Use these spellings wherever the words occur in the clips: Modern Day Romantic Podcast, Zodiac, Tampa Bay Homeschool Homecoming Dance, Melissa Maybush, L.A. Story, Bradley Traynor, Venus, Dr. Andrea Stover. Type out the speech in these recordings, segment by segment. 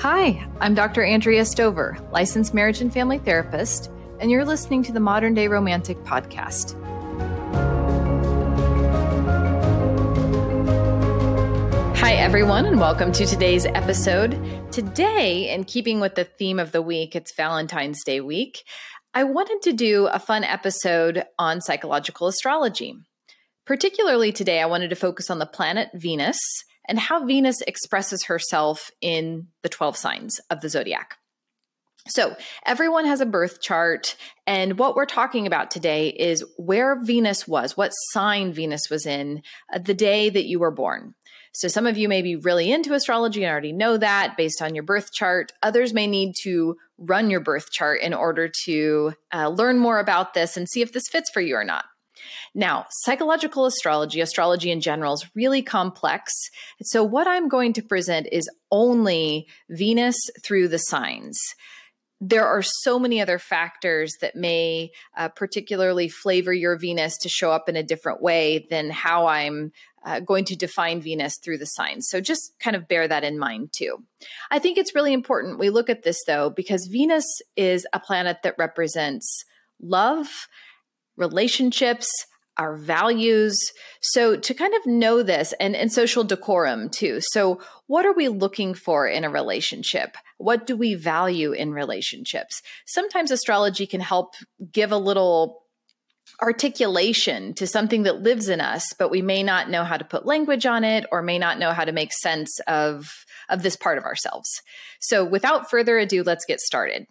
Hi, I'm Dr. Andrea Stover, licensed marriage and family therapist, and you're listening to the Modern Day Romantic Podcast. Hi, everyone, and welcome to today's episode. Today, in keeping with the theme of the week, it's Valentine's Day week, I wanted to do a fun episode on psychological astrology. Particularly today, I wanted to focus on the planet Venus and how Venus expresses herself in the 12 signs of the zodiac. So everyone has a birth chart, and what we're talking about today is where Venus was, what sign Venus was in the day that you were born. So some of you may be really into astrology and already know that based on your birth chart. Others may need to run your birth chart in order to learn more about this and see if this fits for you or not. Now, psychological astrology, astrology in general, is really complex. So what I'm going to present is only Venus through the signs. There are so many other factors that may particularly flavor your Venus to show up in a different way than how I'm going to define Venus through the signs. So just kind of bear that in mind too. I think it's really important we look at this though, because Venus is a planet that represents love, relationships, our values. So to kind of know this and social decorum too. So what are we looking for in a relationship? What do we value in relationships? Sometimes astrology can help give a little articulation to something that lives in us, but we may not know how to put language on it or may not know how to make sense of this part of ourselves. So without further ado, let's get started.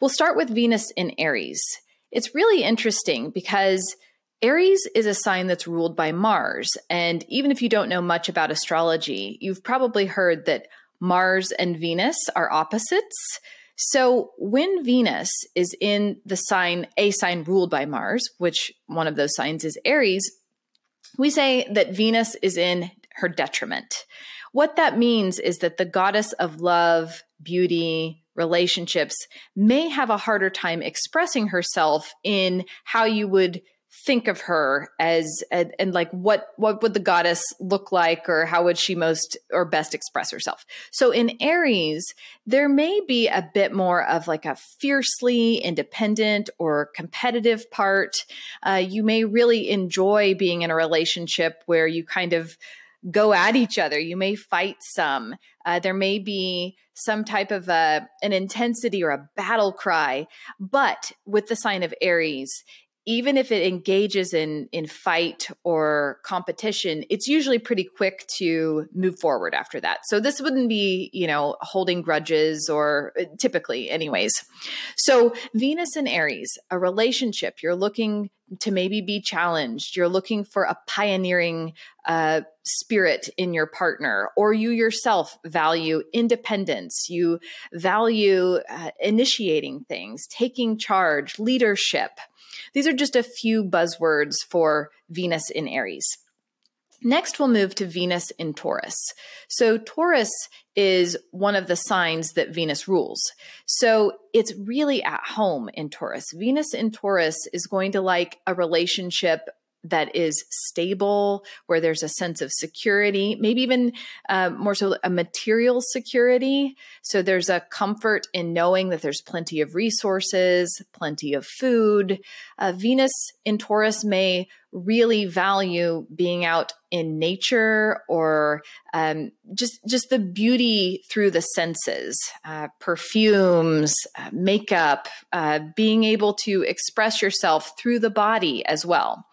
We'll start with Venus in Aries. It's really interesting because Aries is a sign that's ruled by Mars. And even if you don't know much about astrology, you've probably heard that Mars and Venus are opposites. So when Venus is in the sign, a sign ruled by Mars, which one of those signs is Aries, we say that Venus is in her detriment. What that means is that the goddess of love, beauty, relationships may have a harder time expressing herself in how you would think of her as, and like what would the goddess look like, or how would she most or best express herself? So in Aries, there may be a bit more of like a fiercely independent or competitive part. You may really enjoy being in a relationship where you kind of go at each other. You may fight some. There may be some type of an intensity or a battle cry. But with the sign of Aries, even if it engages in fight or competition, it's usually pretty quick to move forward after that. So this wouldn't be, holding grudges or typically anyways. So Venus and Aries, a relationship, you're looking to maybe be challenged. You're looking for a pioneering spirit in your partner, or you yourself value independence. You value initiating things, taking charge, leadership. These are just a few buzzwords for Venus in Aries. Next, we'll move to Venus in Taurus. So Taurus is one of the signs that Venus rules. So it's really at home in Taurus. Venus in Taurus is going to like a relationship that is stable, where there's a sense of security, maybe even more so a material security. So there's a comfort in knowing that there's plenty of resources, plenty of food. Venus in Taurus may really value being out in nature or just the beauty through the senses, perfumes, makeup, being able to express yourself through the body as well.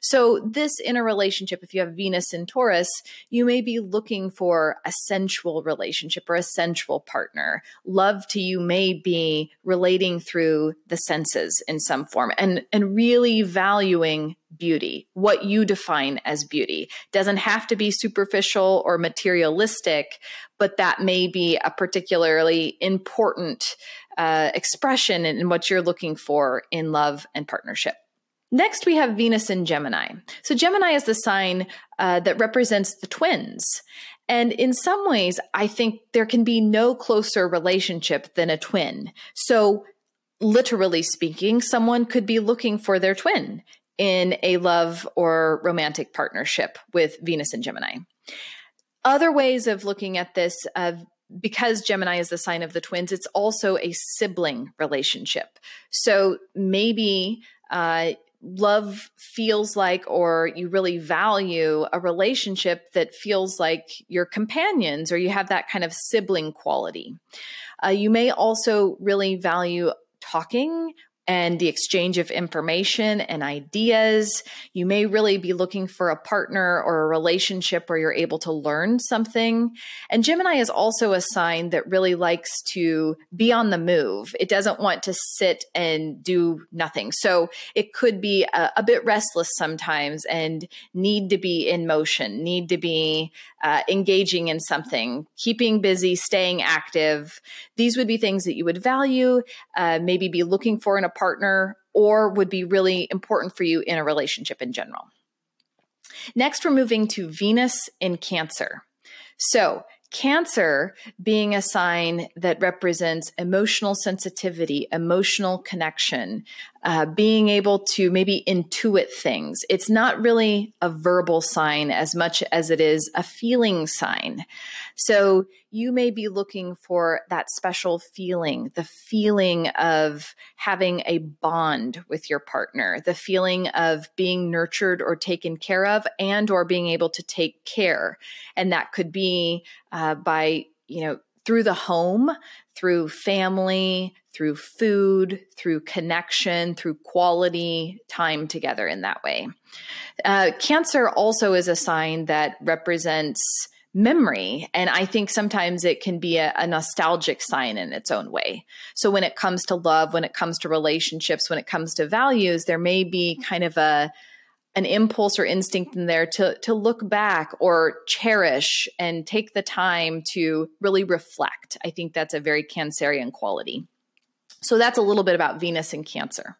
So this in a relationship, if you have Venus in Taurus, you may be looking for a sensual relationship or a sensual partner. Love to you may be relating through the senses in some form and really valuing beauty, what you define as beauty. Doesn't have to be superficial or materialistic, but that may be a particularly important expression in what you're looking for in love and partnership. Next, we have Venus in Gemini. So Gemini is the sign that represents the twins. And in some ways, I think there can be no closer relationship than a twin. So literally speaking, someone could be looking for their twin in a love or romantic partnership with Venus in Gemini. Other ways of looking at this, because Gemini is the sign of the twins, it's also a sibling relationship. So maybe love feels like, or you really value a relationship that feels like your companions, or you have that kind of sibling quality. You may also really value talking and the exchange of information and ideas. You may really be looking for a partner or a relationship where you're able to learn something. And Gemini is also a sign that really likes to be on the move. It doesn't want to sit and do nothing. So it could be a bit restless sometimes and need to be in motion, need to be engaging in something, keeping busy, staying active. These would be things that you would value, maybe be looking for in a partner, or would be really important for you in a relationship in general. Next, we're moving to Venus in Cancer. So Cancer being a sign that represents emotional sensitivity, emotional connection, being able to maybe intuit things. It's not really a verbal sign as much as it is a feeling sign. So you may be looking for that special feeling, the feeling of having a bond with your partner, the feeling of being nurtured or taken care of, and or being able to take care. And that could be by, through the home, through family, through food, through connection, through quality time together in that way. Cancer also is a sign that represents memory. And I think sometimes it can be a nostalgic sign in its own way. So when it comes to love, when it comes to relationships, when it comes to values, there may be kind of an impulse or instinct in there to look back or cherish and take the time to really reflect. I think that's a very Cancerian quality. So that's a little bit about Venus in Cancer.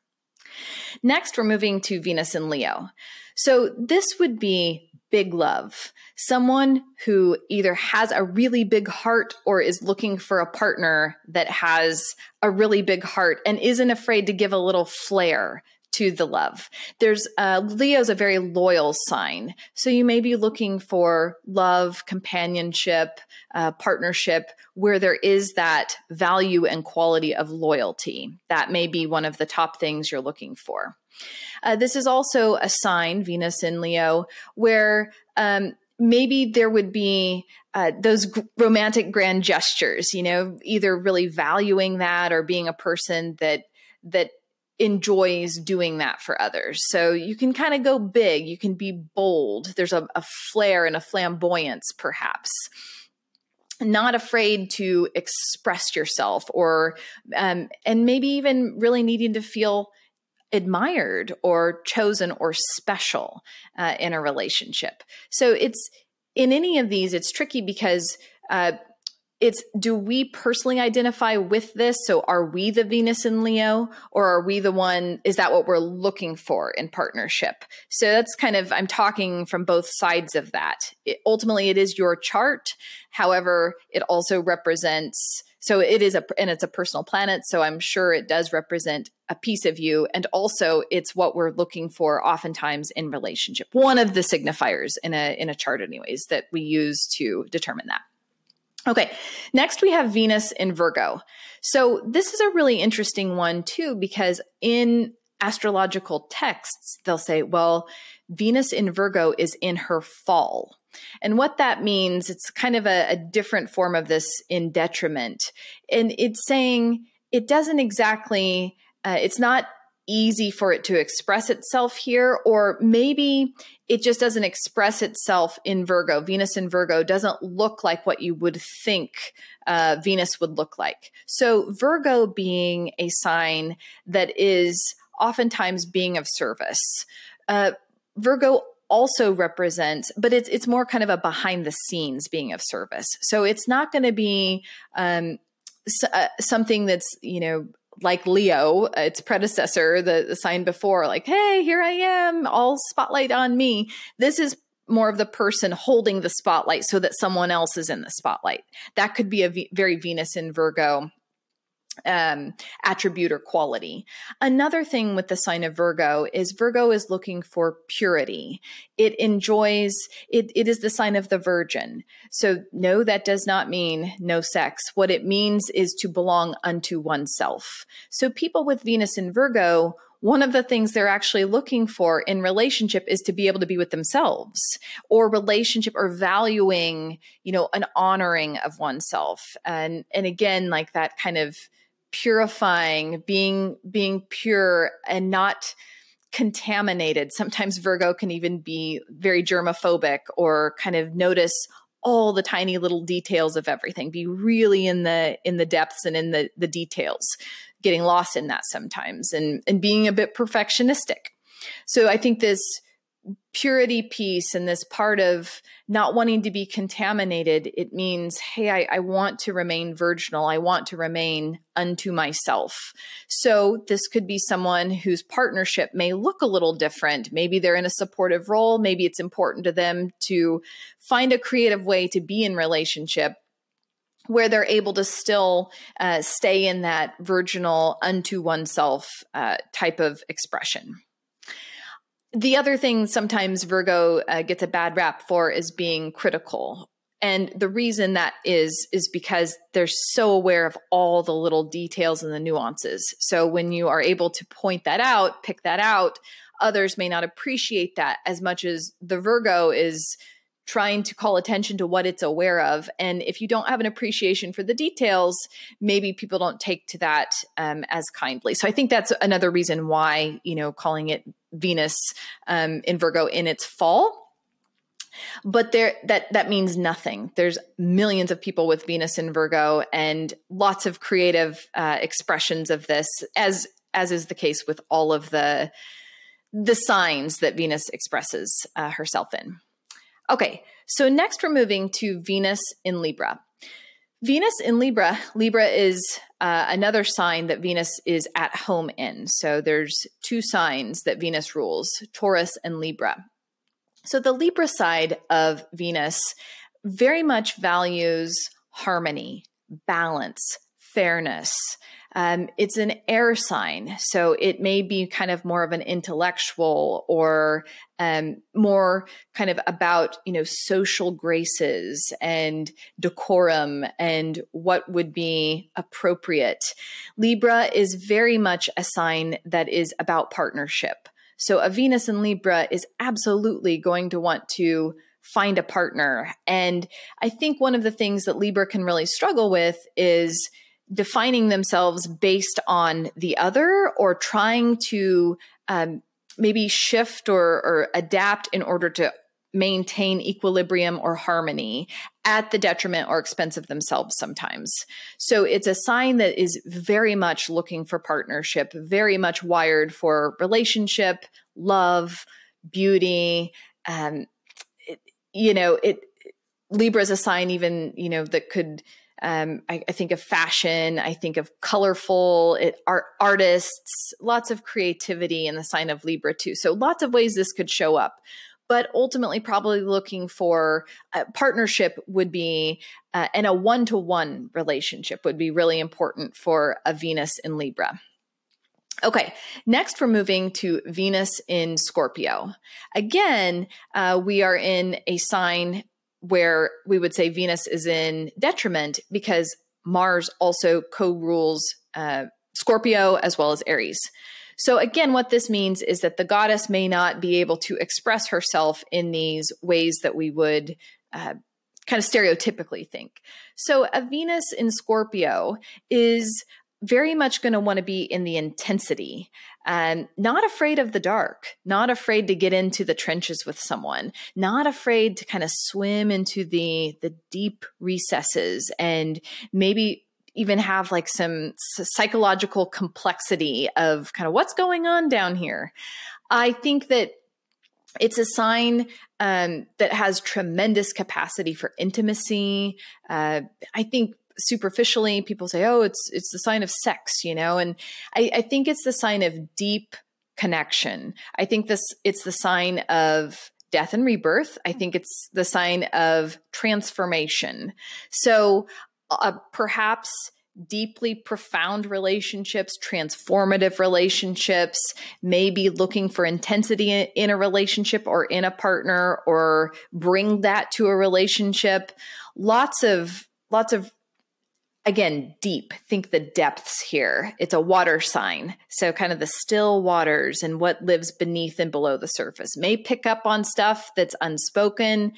Next, we're moving to Venus in Leo. So this would be big love, someone who either has a really big heart or is looking for a partner that has a really big heart and isn't afraid to give a little flair to the love. There's Leo's a very loyal sign. So you may be looking for love, companionship, partnership, where there is that value and quality of loyalty. That may be one of the top things you're looking for. This is also a sign, Venus in Leo, where maybe there would be those romantic grand gestures, either really valuing that or being a person that enjoys doing that for others. So you can kind of go big, you can be bold. There's a flair and a flamboyance, perhaps. Not afraid to express yourself, or and maybe even really needing to feel admired or chosen or special in a relationship. So it's in any of these, it's tricky because do we personally identify with this? So are we the Venus in Leo, or are we the one, is that what we're looking for in partnership? So that's kind of, I'm talking from both sides of that. Ultimately, it is your chart. However, it also represents, so it is and it's a personal planet. So I'm sure it does represent a piece of you. And also it's what we're looking for oftentimes in relationship. One of the signifiers in a chart anyways, that we use to determine that. Okay. Next we have Venus in Virgo. So this is a really interesting one too, because in astrological texts, they'll say, well, Venus in Virgo is in her fall. And what that means, it's kind of a different form of this in detriment. And it's saying it doesn't exactly, it's not easy for it to express itself here, or maybe it just doesn't express itself in Virgo. Venus in Virgo doesn't look like what you would think Venus would look like. So Virgo being a sign that is oftentimes being of service. Virgo also represents, but it's more kind of a behind the scenes being of service. So it's not going to be something that's, like Leo, its predecessor, the sign before, like, hey, here I am, all spotlight on me. This is more of the person holding the spotlight so that someone else is in the spotlight. That could be a very Venus in Virgo attribute or quality. Another thing with the sign of Virgo is looking for purity. It enjoys, it is the sign of the virgin. So no, that does not mean no sex. What it means is to belong unto oneself. So people with Venus in Virgo, one of the things they're actually looking for in relationship is to be able to be with themselves, or relationship, or valuing, an honoring of oneself. And again, like that kind of purifying, being pure and not contaminated. Sometimes Virgo can even be very germophobic, or kind of notice all the tiny little details of everything, be really in the depths and in the details, getting lost in that sometimes, and being a bit perfectionistic. So I think this purity piece and this part of not wanting to be contaminated, it means, hey, I want to remain virginal. I want to remain unto myself. So this could be someone whose partnership may look a little different. Maybe they're in a supportive role. Maybe it's important to them to find a creative way to be in relationship where they're able to still stay in that virginal unto oneself type of expression. The other thing sometimes Virgo gets a bad rap for is being critical. And the reason that is because they're so aware of all the little details and the nuances. So when you are able to point that out, pick that out, others may not appreciate that as much as the Virgo is trying to call attention to what it's aware of. And if you don't have an appreciation for the details, maybe people don't take to that as kindly. So I think that's another reason why, calling it Venus in Virgo in its fall. But that means nothing. There's millions of people with Venus in Virgo and lots of creative expressions of this, as is the case with all of the signs that Venus expresses herself in. Okay, so next we're moving to Venus in Libra. Venus in Libra, Libra is another sign that Venus is at home in. So there's two signs that Venus rules, Taurus and Libra. So the Libra side of Venus very much values harmony, balance, fairness. It's an air sign, so it may be kind of more of an intellectual or more kind of about, social graces and decorum and what would be appropriate. Libra is very much a sign that is about partnership. So a Venus in Libra is absolutely going to want to find a partner. And I think one of the things that Libra can really struggle with is defining themselves based on the other, or trying to maybe shift or adapt in order to maintain equilibrium or harmony at the detriment or expense of themselves sometimes. So it's a sign that is very much looking for partnership, very much wired for relationship, love, beauty. Libra is a sign even, that could I think of fashion, I think of colorful, artists, lots of creativity in the sign of Libra too. So lots of ways this could show up, but ultimately probably looking for a partnership would be, and a one-to-one relationship would be really important for a Venus in Libra. Okay, next we're moving to Venus in Scorpio. Again, we are in a sign where we would say Venus is in detriment because Mars also co-rules Scorpio as well as Aries. So again, what this means is that the goddess may not be able to express herself in these ways that we would kind of stereotypically think. So a Venus in Scorpio is very much going to want to be in the intensity and not afraid of the dark, not afraid to get into the trenches with someone, not afraid to kind of swim into the deep recesses, and maybe even have like some psychological complexity of kind of what's going on down here. I think that it's a sign that has tremendous capacity for intimacy. I think superficially, people say, oh, it's the sign of sex, and I think it's the sign of deep connection. I think it's the sign of death and rebirth. I think it's the sign of transformation. So perhaps deeply profound relationships, transformative relationships, maybe looking for intensity in a relationship or in a partner, or bring that to a relationship. Lots of, again, deep, think the depths here. It's a water sign. So kind of the still waters and what lives beneath and below the surface. May pick up on stuff that's unspoken,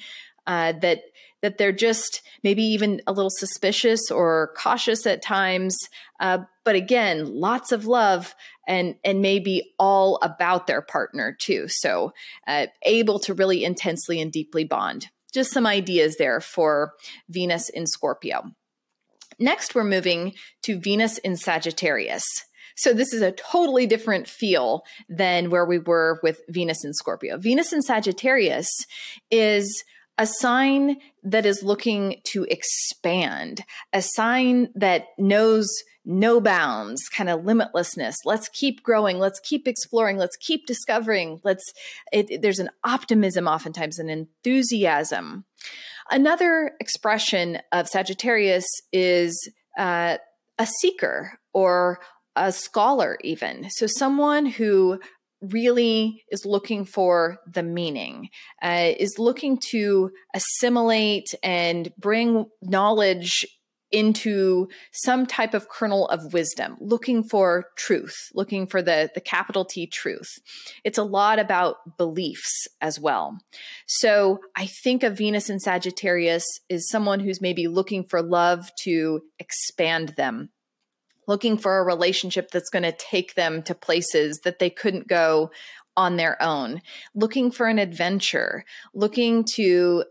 that they're just maybe even a little suspicious or cautious at times. But again, lots of love and maybe all about their partner too. So able to really intensely and deeply bond. Just some ideas there for Venus in Scorpio. Next, we're moving to Venus in Sagittarius. So this is a totally different feel than where we were with Venus in Scorpio. Venus in Sagittarius is a sign that is looking to expand, a sign that knows no bounds, kind of limitlessness. Let's keep growing. Let's keep exploring. Let's keep discovering. There's an optimism, oftentimes an enthusiasm. Another expression of Sagittarius is a seeker or a scholar even. So someone who really is looking for the meaning, is looking to assimilate and bring knowledge into some type of kernel of wisdom, looking for truth, looking for the capital T truth. It's a lot about beliefs as well. So I think of Venus in Sagittarius is someone who's maybe looking for love to expand them, looking for a relationship that's going to take them to places that they couldn't go on their own, looking for an adventure, looking to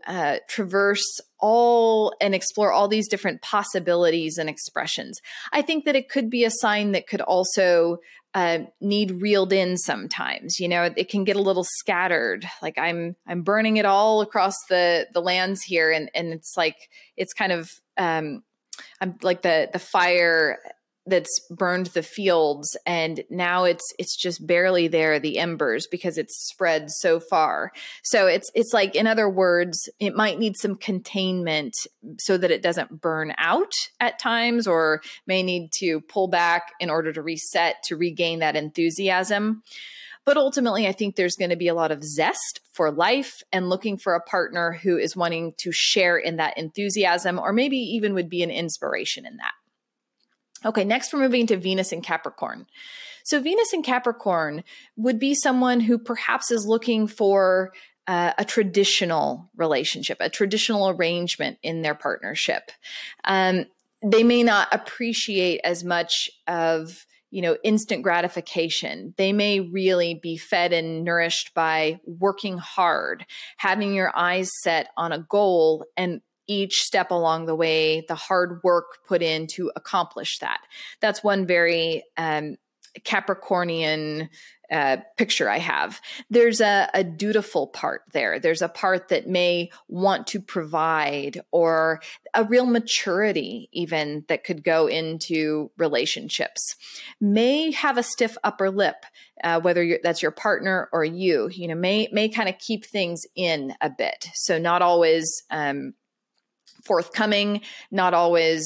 traverse all and explore all these different possibilities and expressions. I think that it could be a sign that could also need reeled in sometimes. You know, it can get a little scattered. Like I'm burning it all across the lands here, and it's like it's kind of I'm like the fire that's burned the fields, and now it's just barely there, the embers, because it's spread so far. So it's like, in other words, it might need some containment so that it doesn't burn out at times, or may need to pull back in order to reset, to regain that enthusiasm. But ultimately, I think there's going to be a lot of zest for life and looking for a partner who is wanting to share in that enthusiasm, or maybe even would be an inspiration in that. Okay, next we're moving to Venus in Capricorn. So Venus in Capricorn would be someone who perhaps is looking for a traditional relationship, a traditional arrangement in their partnership. They may not appreciate as much of, you know, instant gratification. They may really be fed and nourished by working hard, having your eyes set on a goal, and each step along the way, the hard work put in to accomplish that. That's one very Capricornian picture I have. There's a dutiful part there. There's a part that may want to provide, or a real maturity even that could go into relationships. May have a stiff upper lip, whether that's your partner or you. You know, may kind of keep things in a bit. So not always forthcoming, not always,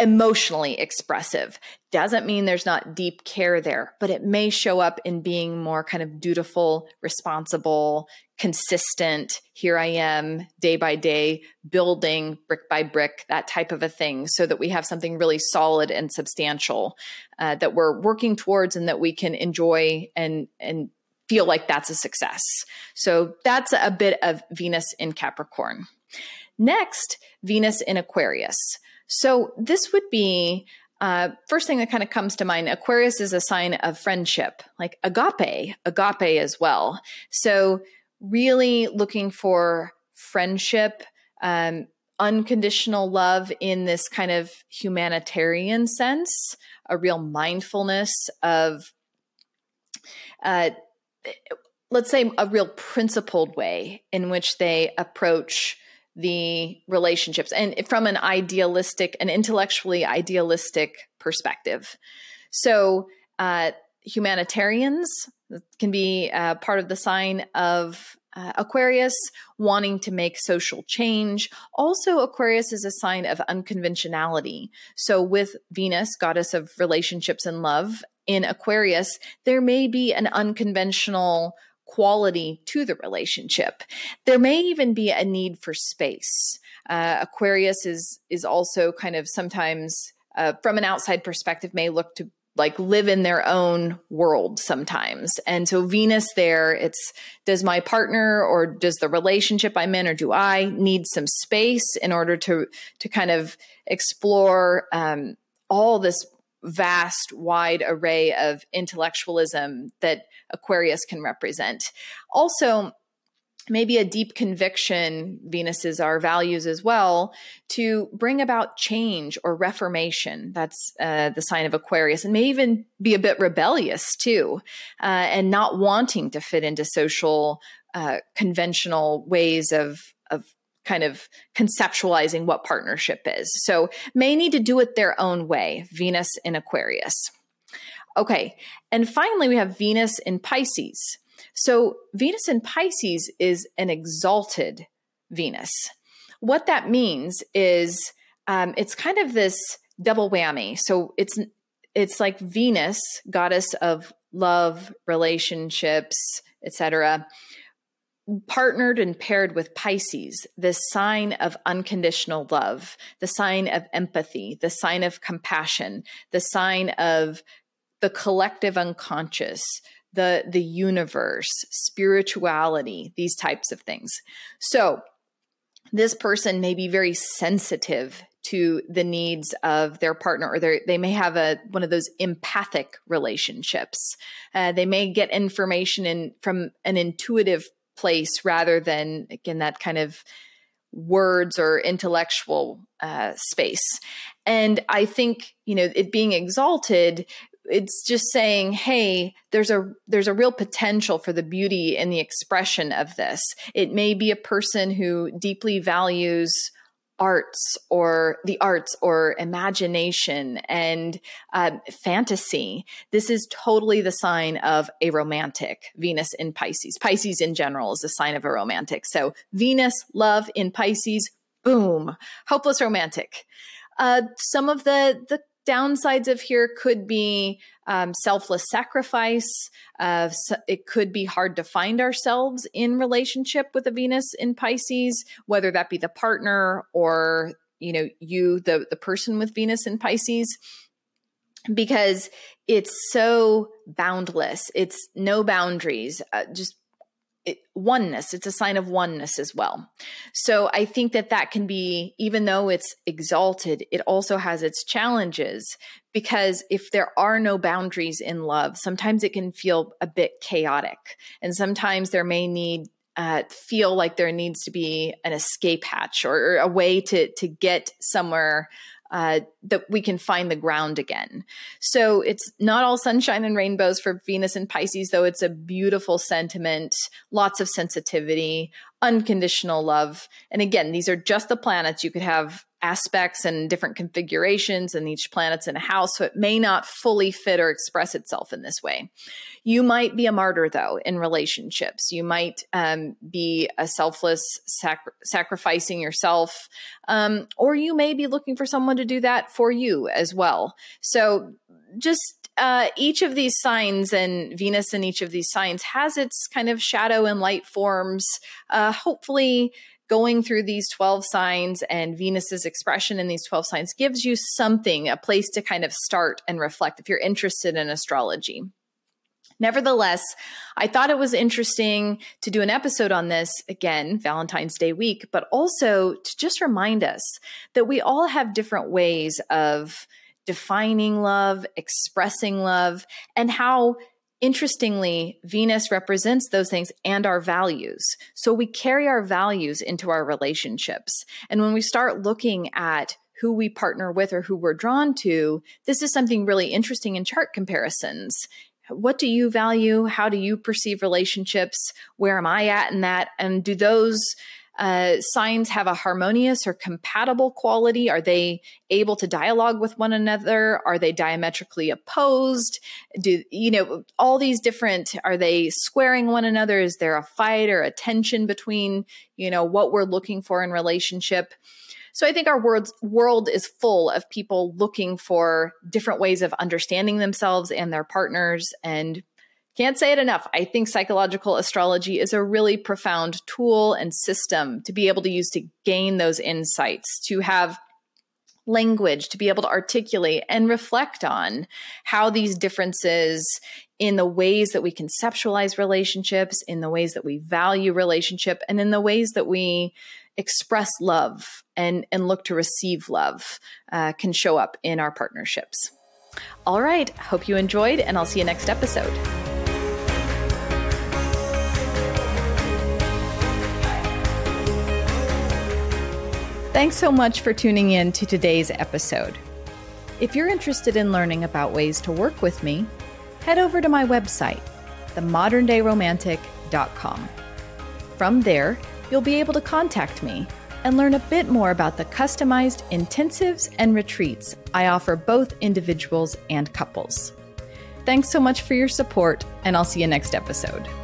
emotionally expressive. Doesn't mean there's not deep care there, but it may show up in being more kind of dutiful, responsible, consistent. Here I am, day by day, building brick by brick, that type of a thing, so that we have something really solid and substantial that we're working towards, and that we can enjoy and feel like that's a success. So that's a bit of Venus in Capricorn. Next, Venus in Aquarius. So this would be, first thing that kind of comes to mind, Aquarius is a sign of friendship, like agape as well. So really looking for friendship, unconditional love in this kind of humanitarian sense, a real mindfulness of, let's say, a real principled way in which they approach the relationships, and from an intellectually idealistic perspective. So humanitarians can be part of the sign of Aquarius, wanting to make social change. Also, Aquarius is a sign of unconventionality. So with Venus, goddess of relationships and love, in Aquarius, there may be an unconventional quality to the relationship. There may even be a need for space. Aquarius is also kind of sometimes, from an outside perspective, may look to like live in their own world sometimes. And so Venus there, it's, does my partner or does the relationship I'm in, or do I need some space in order to kind of explore all this vast, wide array of intellectualism that Aquarius can represent. Also, maybe a deep conviction, Venus is our values as well, to bring about change or reformation. That's the sign of Aquarius, and may even be a bit rebellious too, and not wanting to fit into social conventional ways of kind of conceptualizing what partnership is. So may need to do it their own way, Venus in Aquarius. Okay. And finally, we have Venus in Pisces. So Venus in Pisces is an exalted Venus. What that means is it's kind of this double whammy. So it's like Venus, goddess of love, relationships, etc., partnered and paired with Pisces, the sign of unconditional love, the sign of empathy, the sign of compassion, the sign of the collective unconscious, the universe, spirituality, these types of things. So this person may be very sensitive to the needs of their partner, or they may have one of those empathic relationships. They may get information from an intuitive place rather than, again, that kind of words or intellectual space. And I think, it being exalted, it's just saying, hey, there's a real potential for the beauty in the expression of this. It may be a person who deeply values the arts or imagination and fantasy. This is totally the sign of a romantic, Venus in Pisces. Pisces in general is a sign of a romantic. So Venus, love in Pisces, boom, hopeless romantic. Some of the downsides of here could be selfless sacrifice. It could be hard to find ourselves in relationship with a Venus in Pisces, whether that be the partner or, you, the person with Venus in Pisces, because it's so boundless. It's no boundaries, oneness. It's a sign of oneness as well. So I think that can be, even though it's exalted, it also has its challenges, because if there are no boundaries in love, sometimes it can feel a bit chaotic. And sometimes there may feel like there needs to be an escape hatch or a way to get somewhere that we can find the ground again. So it's not all sunshine and rainbows for Venus and Pisces, though it's a beautiful sentiment, lots of sensitivity, unconditional love. And again, these are just the planets. You could have aspects and different configurations, and each planet's in a house, so it may not fully fit or express itself in this way. You might be a martyr, though, in relationships. You might be a selfless, sacrificing yourself, or you may be looking for someone to do that for you as well. So just each of these signs, and Venus in each of these signs, has its kind of shadow and light forms. Hopefully, going through these 12 signs and Venus's expression in these 12 signs gives you something, a place to kind of start and reflect if you're interested in astrology. Nevertheless, I thought it was interesting to do an episode on this, again, Valentine's Day week, but also to just remind us that we all have different ways of defining love, expressing love, and how, interestingly, Venus represents those things and our values. So we carry our values into our relationships. And when we start looking at who we partner with or who we're drawn to, this is something really interesting in chart comparisons. What do you value? How do you perceive relationships? Where am I at in that? And do those signs have a harmonious or compatible quality? Are they able to dialogue with one another? Are they diametrically opposed? All these different, are they squaring one another? Is there a fight or a tension between, what we're looking for in relationship? So I think our world is full of people looking for different ways of understanding themselves and their partners, and can't say it enough. I think psychological astrology is a really profound tool and system to be able to use to gain those insights, to have language, to be able to articulate and reflect on how these differences in the ways that we conceptualize relationships, in the ways that we value relationship, and in the ways that we express love and look to receive love can show up in our partnerships. All right. Hope you enjoyed, and I'll see you next episode. Thanks so much for tuning in to today's episode. If you're interested in learning about ways to work with me, head over to my website, themoderndayromantic.com. From there, you'll be able to contact me and learn a bit more about the customized intensives and retreats I offer both individuals and couples. Thanks so much for your support, and I'll see you next episode.